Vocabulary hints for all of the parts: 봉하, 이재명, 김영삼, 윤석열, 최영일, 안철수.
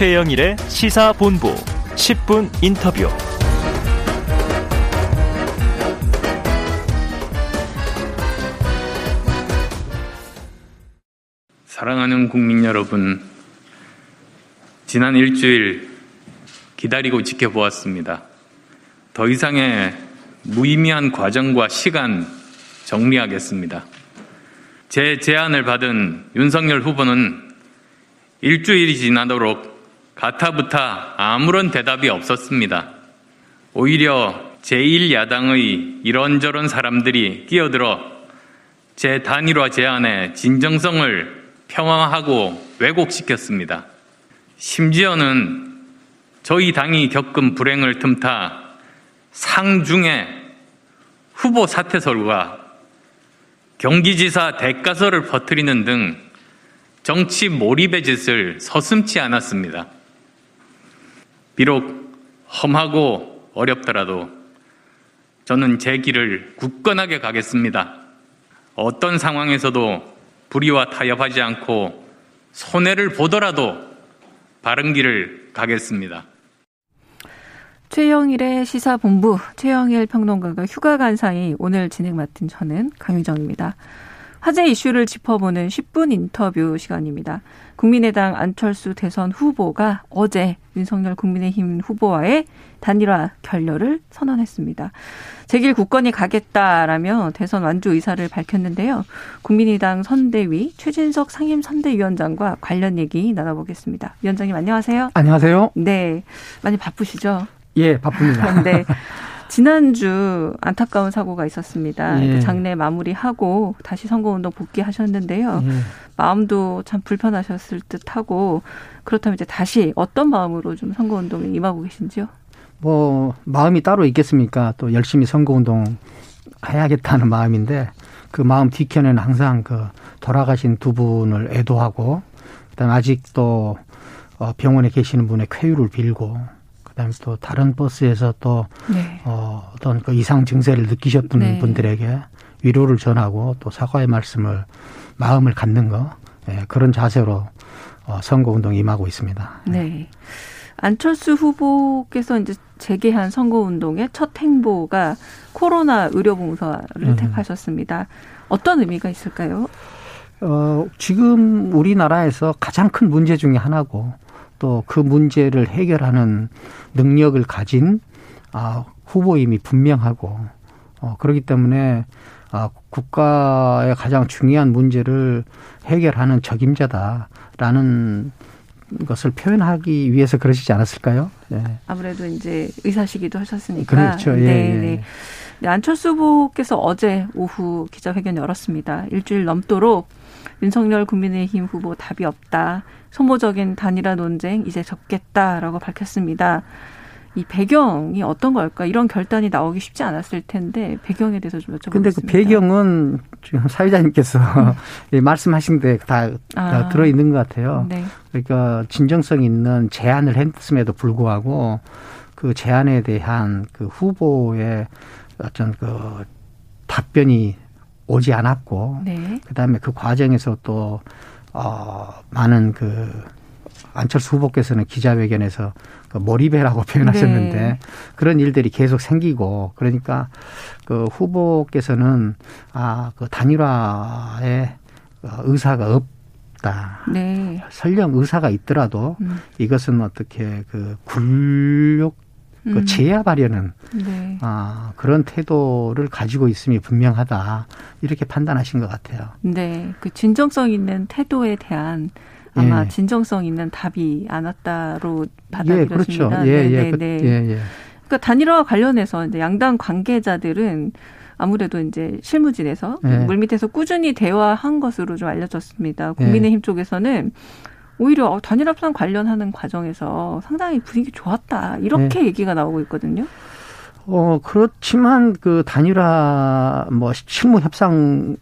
최영일의 시사본부 10분 인터뷰. 사랑하는 국민 여러분, 지난 일주일 기다리고 지켜보았습니다. 더 이상의 무의미한 과정과 시간 정리하겠습니다. 제 제안을 받은 윤석열 후보는 일주일이 지나도록 가타부타 아무런 대답이 없었습니다. 오히려 제1야당의 이런저런 사람들이 끼어들어 제 단일화 제안의 진정성을 평화하고 왜곡시켰습니다. 심지어는 저희 당이 겪은 불행을 틈타 상중에 후보 사퇴설과 경기지사 대가설을 퍼뜨리는 등 정치 몰입의 짓을 서슴지 않았습니다. 비록 험하고 어렵더라도 저는 제 길을 굳건하게 가겠습니다. 어떤 상황에서도 불의와 타협하지 않고 손해를 보더라도 바른 길을 가겠습니다. 최영일의 시사본부, 최영일 평론가가 휴가 간 사이 오늘 진행 맡은 저는 강유정입니다. 화제 이슈를 짚어보는 10분 인터뷰 시간입니다. 국민의당 안철수 대선 후보가 어제 윤석열 국민의힘 후보와의 단일화 결렬을 선언했습니다. 제 길 굳건히 가겠다라며 대선 완주 의사를 밝혔는데요. 국민의당 선대위 최진석 상임선대위원장과 관련 얘기 나눠보겠습니다. 위원장님 안녕하세요. 안녕하세요. 네, 많이 바쁘시죠? 예, 바쁩니다. 네. 지난주 안타까운 사고가 있었습니다. 예. 장례 마무리하고 다시 선거운동 복귀하셨는데요. 예. 마음도 참 불편하셨을 듯하고, 그렇다면 이제 다시 어떤 마음으로 좀 선거운동에 임하고 계신지요? 뭐 마음이 따로 있겠습니까? 또 열심히 선거운동 해야겠다는 마음인데, 그 마음 뒤편에는 항상 그 돌아가신 두 분을 애도하고, 그다음 아직도 병원에 계시는 분의 쾌유를 빌고, 또 다른 버스에서 또 네. 어떤 그 이상 증세를 느끼셨던 네. 분들에게 위로를 전하고 또 사과의 말씀을 마음을 갖는 거, 예, 그런 자세로 선거운동에 임하고 있습니다. 네. 안철수 후보께서 이제 재개한 선거운동의 첫 행보가 코로나 의료봉사를 택하셨습니다. 어떤 의미가 있을까요? 지금 우리나라에서 가장 큰 문제 중에 하나고, 또 그 문제를 해결하는 능력을 가진 후보임이 분명하고, 그렇기 때문에 국가의 가장 중요한 문제를 해결하는 적임자다라는 것을 표현하기 위해서 그러시지 않았을까요? 네. 아무래도 이제 의사시기도 하셨으니까. 그렇죠. 예, 네. 예. 안철수 후보께서 어제 오후 기자회견 열었습니다. 일주일 넘도록 윤석열 국민의힘 후보 답이 없다, 소모적인 단일화 논쟁 이제 접겠다라고 밝혔습니다. 이 배경이 어떤 걸까? 이런 결단이 나오기 쉽지 않았을 텐데 배경에 대해서 좀 여쭤보겠습니다. 근데 그 배경은 지금 사회자님께서 예, 말씀하신 데 다 들어있는 것 같아요. 네. 그러니까 진정성 있는 제안을 했음에도 불구하고 그 제안에 대한 그 후보의 어떤 그 답변이 오지 않았고, 네. 그다음에 그 과정에서 또 많은 그 안철수 후보께서는 기자회견에서 그 몰입해라고 표현하셨는데 네. 그런 일들이 계속 생기고, 그러니까 그 후보께서는 그 단일화에 의사가 없다. 네. 설령 의사가 있더라도 이것은 어떻게 그 굴욕, 그 제야 발현은 네. 그런 태도를 가지고 있음이 분명하다, 이렇게 판단하신 것 같아요. 네, 그 진정성 있는 태도에 대한 아마 예. 진정성 있는 답이 안 왔다로 받아들였습니다. 예, 그렇죠. 네, 네, 네. 그러니까 단일화와 관련해서 이제 양당 관계자들은 아무래도 이제 실무진에서 예. 물밑에서 꾸준히 대화한 것으로 좀 알려졌습니다. 국민의힘 예. 쪽에서는 오히려 단일합산 관련하는 과정에서 상당히 분위기 좋았다, 이렇게 네. 얘기가 나오고 있거든요. 그렇지만 그 단일화 뭐 실무 협상을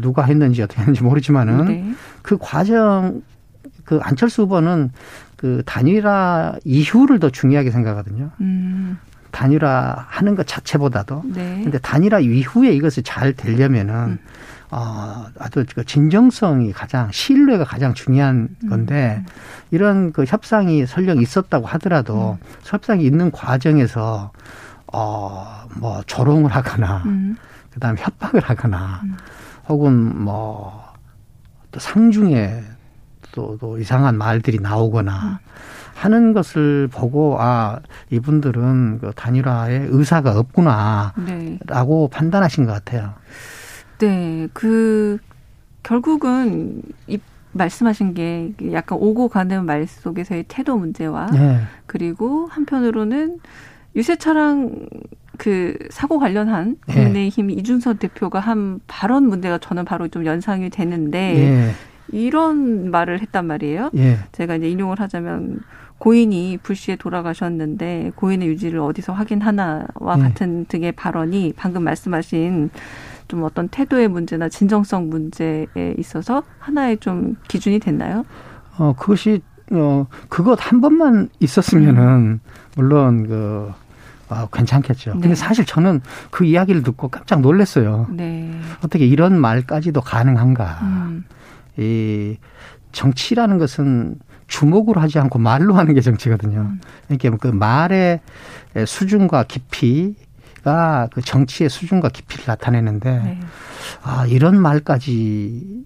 누가 했는지 어떻게 했는지 모르지만은 네. 그 과정, 그 안철수 후보는 그 단일화 이후를 더 중요하게 생각하거든요. 단일화 하는 것 자체보다도. 네. 근데 단일화 이후에 이것이 잘 되려면은 아주 진정성이 가장, 신뢰가 가장 중요한 건데, 이런 그 협상이 설령 있었다고 하더라도 협상이 있는 과정에서 뭐 조롱을 하거나 그다음에 협박을 하거나 혹은 뭐 또 상중에 또 이상한 말들이 나오거나 하는 것을 보고 아 이분들은 그 단일화에 의사가 없구나라고 네. 판단하신 것 같아요. 네, 그 결국은 이 말씀하신 게 약간 오고 가는 말 속에서의 태도 문제와 네. 그리고 한편으로는 유세차랑 그 사고 관련한 국민의힘 네. 이준석 대표가 한 발언 문제가 저는 바로 좀 연상이 되는데 네. 이런 말을 했단 말이에요. 네. 제가 이제 인용을 하자면 고인이 불시에 돌아가셨는데 고인의 유지를 어디서 확인하나와 네. 같은 등의 발언이 방금 말씀하신 좀 어떤 태도의 문제나 진정성 문제에 있어서 하나의 좀 기준이 됐나요? 그것이 그것 한 번만 있었으면은 물론 그 괜찮겠죠. 네. 근데 사실 저는 그 이야기를 듣고 깜짝 놀랐어요. 네. 어떻게 이런 말까지도 가능한가? 이 정치라는 것은 주목으로 하지 않고 말로 하는 게 정치거든요. 이렇게 그 말의 수준과 깊이가 그 정치의 수준과 깊이를 나타내는데 네. 아, 이런 말까지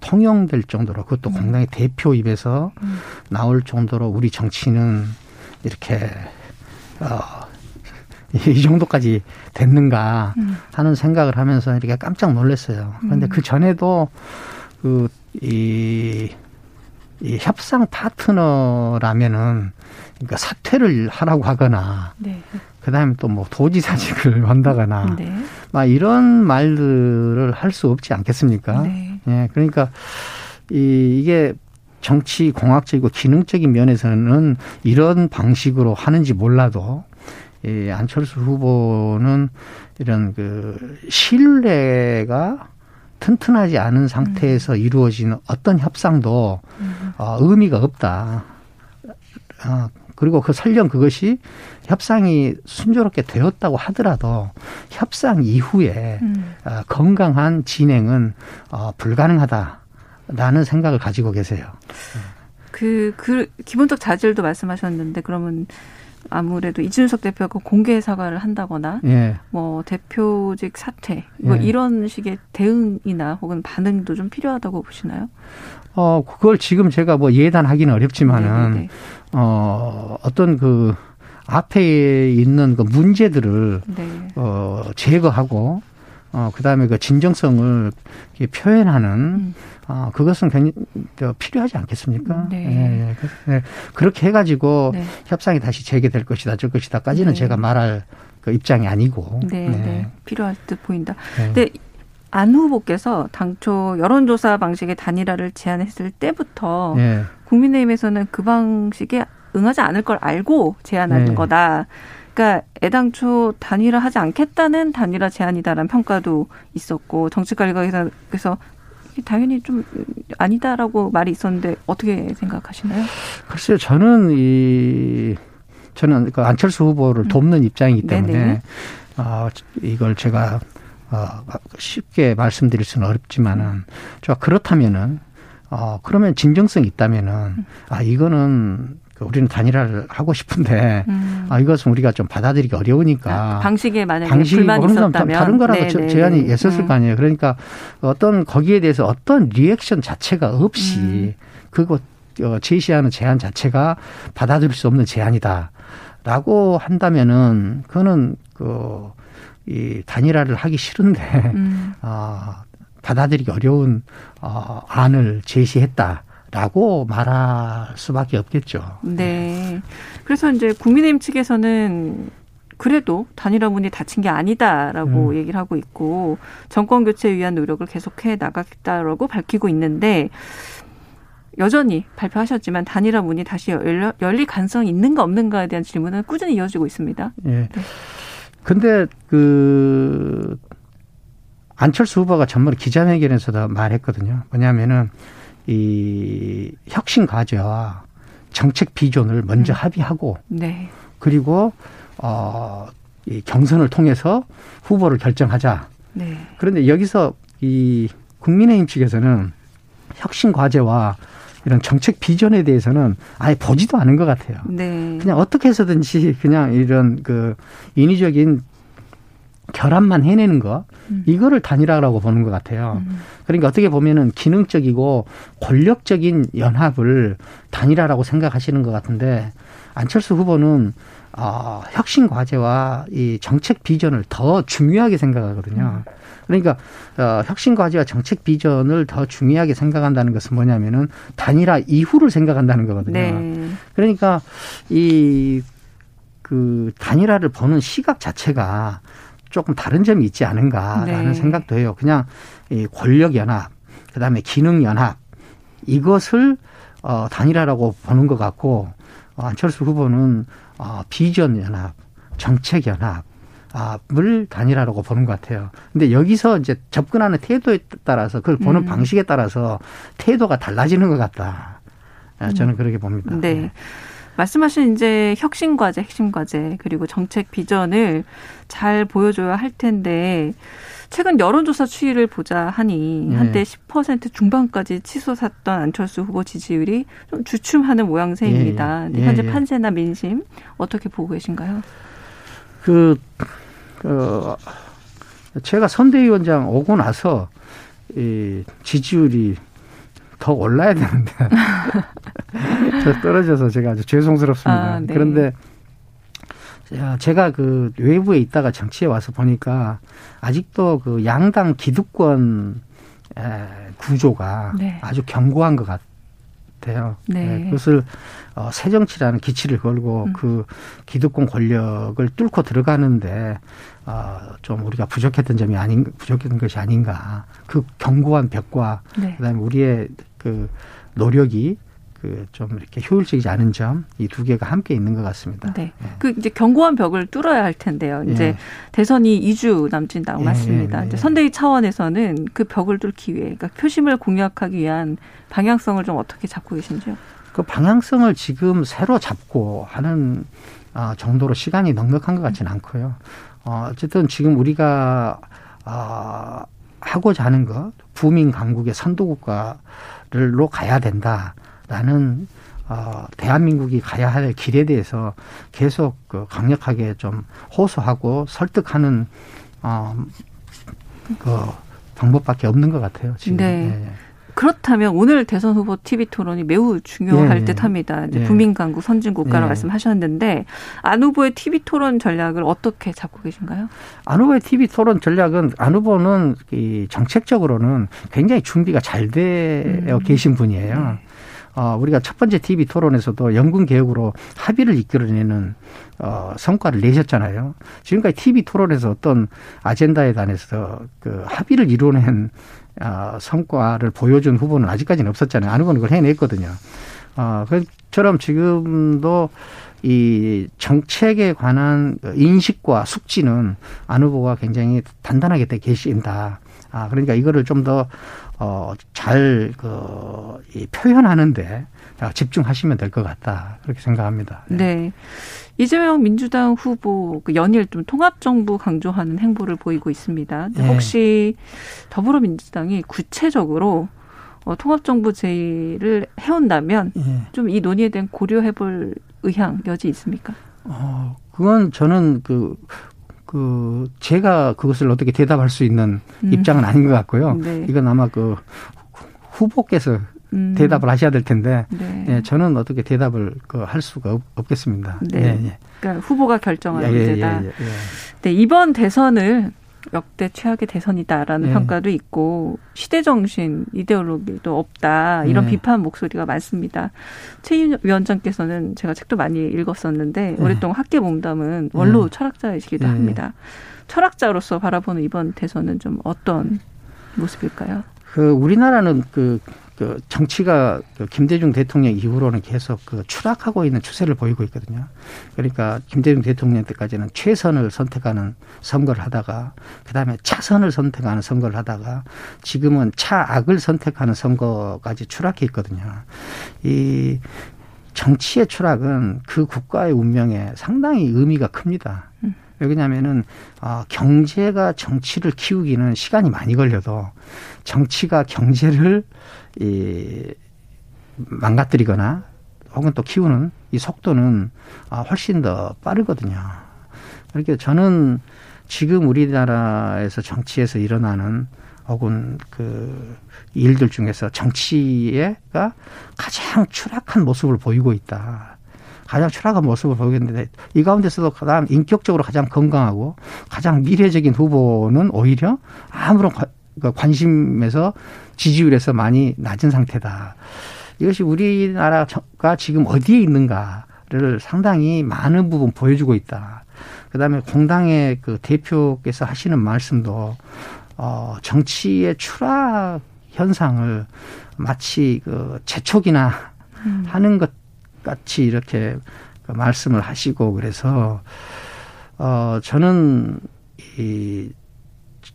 통용될 정도로 그것도 공당의 대표 입에서 나올 정도로 우리 정치는 이렇게 이 정도까지 됐는가 하는 생각을 하면서 이렇게 깜짝 놀랐어요. 그런데 그 전에도 그 이 협상 파트너라면은 그러니까 사퇴를 하라고 하거나 네. 그다음에 또 뭐 도지사직을 한다거나 네. 막 이런 말들을 할 수 없지 않겠습니까? 네. 예, 그러니까 이게 정치 공학적이고 기능적인 면에서는 이런 방식으로 하는지 몰라도 이 안철수 후보는 이런 그 신뢰가 튼튼하지 않은 상태에서 이루어지는 어떤 협상도 의미가 없다. 그리고 그 설령 그것이 협상이 순조롭게 되었다고 하더라도 협상 이후에 건강한 진행은 불가능하다라는 생각을 가지고 계세요. 그 기본적 자질도 말씀하셨는데 그러면 아무래도 이준석 대표가 공개 사과를 한다거나 예. 뭐 대표직 사퇴 뭐 예. 이런 식의 대응이나 혹은 반응도 좀 필요하다고 보시나요? 그걸 지금 제가 뭐 예단하기는 어렵지만은 네네네. 어떤 그 앞에 있는 그 문제들을 네. 제거하고 그다음에 그 진정성을 표현하는 그것은 굉장히 필요하지 않겠습니까? 네. 예, 예. 그렇게 해가지고 네. 협상이 다시 재개될 것이다, 줄 것이다까지는 네. 제가 말할 그 입장이 아니고 네, 네. 네. 필요할 듯 보인다. 그런데 네. 안 후보께서 당초 여론조사 방식의 단일화를 제안했을 때부터 네. 국민의힘에서는 그 방식에 응하지 않을 걸 알고 제안한 네. 거다. 그러니까 애당초 단일화 하지 않겠다는 단일화 제안이다라는 평가도 있었고 정치관리각에서 당연히 좀 아니다라고 말이 있었는데 어떻게 생각하시나요? 글쎄요. 저는 그 안철수 후보를 돕는 입장이기 때문에 이걸 제가 쉽게 말씀드릴 수는 어렵지만은 그렇다면은 그러면 진정성이 있다면은 아 이거는 우리는 단일화를 하고 싶은데 이것은 우리가 좀 받아들이기 어려우니까 방식에 만약에 불만이 있었다면 다른 거라고 네네. 제안이 있었을 거 아니에요. 그러니까 거기에 대해서 어떤 리액션 자체가 없이 그거 제시하는 제안 자체가 받아들일 수 없는 제안이다라고 한다면은 그거는 이 단일화를 하기 싫은데 받아들이기 어려운 안을 제시했다. 라고 말할 수밖에 없겠죠. 네. 그래서 이제 국민의힘 측에서는 그래도 단일화 문이 닫힌 게 아니다라고 얘기를 하고 있고 정권 교체에 위한 노력을 계속해 나가겠다라고 밝히고 있는데 여전히 발표하셨지만 단일화 문이 다시 열릴 가능성이 있는가 없는가에 대한 질문은 꾸준히 이어지고 있습니다. 예. 근데 안철수 후보가 전번 기자회견에서도 말했거든요. 뭐냐면은 이 혁신 과제와 정책 비전을 먼저 합의하고 네. 그리고 이 경선을 통해서 후보를 결정하자. 네. 그런데 여기서 이 국민의힘 측에서는 혁신 과제와 이런 정책 비전에 대해서는 아예 보지도 않은 것 같아요. 네. 그냥 어떻게 해서든지 그냥 이런 그 인위적인 결함만 해내는 거, 이거를 단일화라고 보는 것 같아요. 그러니까 어떻게 보면은 기능적이고 권력적인 연합을 단일화라고 생각하시는 것 같은데, 안철수 후보는 혁신 과제와 이 정책 비전을 더 중요하게 생각하거든요. 그러니까 혁신 과제와 정책 비전을 더 중요하게 생각한다는 것은 뭐냐면은 단일화 이후를 생각한다는 거거든요. 네. 그러니까 이 그 단일화를 보는 시각 자체가 조금 다른 점이 있지 않은가라는 네. 생각도 해요. 그냥 이 권력연합, 그다음에 기능연합, 이것을 단일화라고 보는 것 같고, 안철수 후보는 비전연합, 정책연합을 단일화라고 보는 것 같아요. 근데 여기서 이제 접근하는 태도에 따라서, 그걸 보는 방식에 따라서 태도가 달라지는 것 같다. 저는 그렇게 봅니다. 네. 말씀하신 이제 혁신과제, 핵심과제, 그리고 정책 비전을 잘 보여줘야 할 텐데, 최근 여론조사 추이를 보자 하니 한때 10% 중반까지 치솟았던 안철수 후보 지지율이 좀 주춤하는 모양새입니다. 예, 예. 현재 판세나 민심 어떻게 보고 계신가요? 제가 선대위원장 오고 나서 이 지지율이 더 올라야 되는데 저 떨어져서 제가 아주 죄송스럽습니다. 네. 그런데 제가 그 외부에 있다가 정치에 와서 보니까 아직도 그 양당 기득권 구조가 네. 아주 견고한 것 같아요. 네. 그것을 새정치라는 기치를 걸고 그 기득권 권력을 뚫고 들어가는데 좀 우리가 부족했던 것이 아닌가. 그 견고한 벽과 네. 그다음에 우리의 그 노력이 그 좀 이렇게 효율적이지 않은 점, 이 두 개가 함께 있는 것 같습니다. 네. 예. 그 이제 견고한 벽을 뚫어야 할 텐데요. 이제 예. 대선이 2주 남짓 남았습니다. 예. 이제 선대위 차원에서는 그 벽을 뚫기 위해, 그러니까 표심을 공략하기 위한 방향성을 좀 어떻게 잡고 계신지요? 그 방향성을 지금 새로 잡고 하는 정도로 시간이 넉넉한 것 같지는 않고요. 어쨌든 지금 우리가 하고자 하는 것, 부민 강국의 선도국가로 가야 된다라는 대한민국이 가야 할 길에 대해서 계속 강력하게 좀 호소하고 설득하는 그 방법밖에 없는 것 같아요. 지금. 네. 예. 그렇다면 오늘 대선 후보 TV 토론이 매우 중요할 듯합니다. 이제 부민 강국 선진 국가라고 말씀하셨는데, 안 후보의 TV 토론 전략을 어떻게 잡고 계신가요? 안 후보의 TV 토론 전략은, 안 후보는 이 정책적으로는 굉장히 준비가 잘 되어 계신 분이에요. 네. 우리가 첫 번째 TV 토론에서도 연금 개혁으로 합의를 이끌어내는 성과를 내셨잖아요. 지금까지 TV 토론에서 어떤 아젠다에 관해서 그 합의를 이뤄낸 성과를 보여준 후보는 아직까지는 없었잖아요. 안 후보는 그걸 해냈거든요. 그처럼 지금도 이 정책에 관한 인식과 숙지는 안 후보가 굉장히 단단하게 계신다. 그러니까 이거를 좀 더 잘 표현하는데 집중하시면 될 것 같다. 그렇게 생각합니다. 네. 네. 이재명 민주당 후보 연일 좀 통합정부 강조하는 행보를 보이고 있습니다. 네. 혹시 더불어민주당이 구체적으로 통합정부 제의를 해온다면 네. 좀 이 논의에 대한 고려해볼 의향, 여지 있습니까? 그건 저는 제가 그것을 어떻게 대답할 수 있는 입장은 아닌 것 같고요. 네. 이건 아마 그 후보께서 대답을 하셔야 될 텐데, 네. 예, 저는 어떻게 대답을 할 수가 없겠습니다. 네. 예, 예. 그러니까 후보가 결정하는 문제다. 예, 예, 예. 네, 이번 대선을 역대 최악의 대선이다라는 평가도 있고, 시대정신, 이데올로기도 없다, 이런 비판 목소리가 많습니다. 최 위원장께서는, 제가 책도 많이 읽었었는데 오랫동안 학계 몸담은 원로 철학자이시기도 합니다. 철학자로서 바라보는 이번 대선은 좀 어떤 모습일까요? 우리나라는 정치가 김대중 대통령 이후로는 계속 추락하고 있는 추세를 보이고 있거든요. 그러니까 김대중 대통령 때까지는 최선을 선택하는 선거를 하다가, 그다음에 차선을 선택하는 선거를 하다가, 지금은 차악을 선택하는 선거까지 추락했거든요. 이 정치의 추락은 그 국가의 운명에 상당히 의미가 큽니다. 왜냐하면은 경제가 정치를 키우기는 시간이 많이 걸려도 정치가 경제를 망가뜨리거나 혹은 또 키우는 이 속도는 훨씬 더 빠르거든요. 그러니까 저는 지금 우리나라에서 정치에서 일어나는 혹은 그 일들 중에서 정치가 가장 추락한 모습을 보이고 있다. 가장 추락한 모습을 보이는데 이 가운데서도 가장 인격적으로 가장 건강하고 가장 미래적인 후보는 오히려 아무런 관심에서 지지율에서 많이 낮은 상태다. 이것이 우리나라가 지금 어디에 있는가를 상당히 많은 부분 보여주고 있다. 그다음에 공당의 그 대표께서 하시는 말씀도 정치의 추락 현상을 마치 그 재촉이나 하는 것 같이 이렇게 말씀을 하시고 그래서 저는 이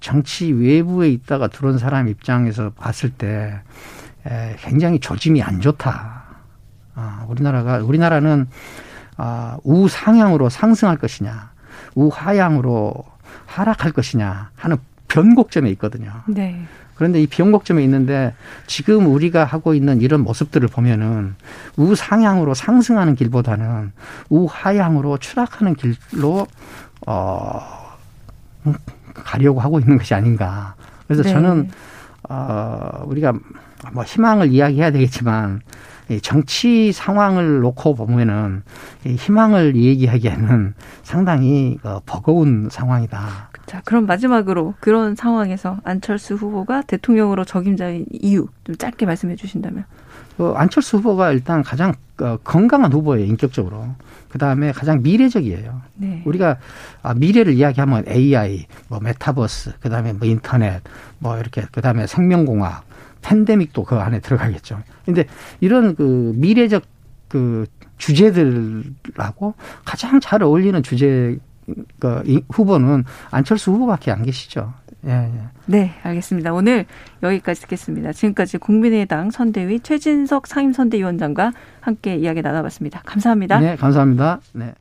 정치 외부에 있다가 들어온 사람 입장에서 봤을 때 굉장히 조짐이 안 좋다. 우리나라는 우상향으로 상승할 것이냐, 우하향으로 하락할 것이냐 하는 변곡점에 있거든요. 네. 그런데 이 변곡점에 있는데 지금 우리가 하고 있는 이런 모습들을 보면은 우상향으로 상승하는 길보다는 우하향으로 추락하는 길로 가려고 하고 있는 것이 아닌가. 그래서 네. 저는 우리가 뭐 희망을 이야기해야 되겠지만 정치 상황을 놓고 보면은 희망을 얘기하기에는 상당히 버거운 상황이다. 자, 그럼 마지막으로 그런 상황에서 안철수 후보가 대통령으로 적임자인 이유 좀 짧게 말씀해 주신다면. 안철수 후보가 일단 가장 건강한 후보예요, 인격적으로. 그다음에 가장 미래적이에요. 네. 우리가 미래를 이야기하면 AI, 뭐 메타버스, 그다음에 뭐 인터넷, 뭐 이렇게 그다음에 생명공학, 팬데믹도 그 안에 들어가겠죠. 그런데 이런 그 미래적 그 주제들하고 가장 잘 어울리는 주제 그 후보는 안철수 후보밖에 안 계시죠. 예, 예. 네, 알겠습니다. 오늘 여기까지 듣겠습니다. 지금까지 국민의당 선대위 최진석 상임선대위원장과 함께 이야기 나눠봤습니다. 감사합니다. 네, 감사합니다. 네.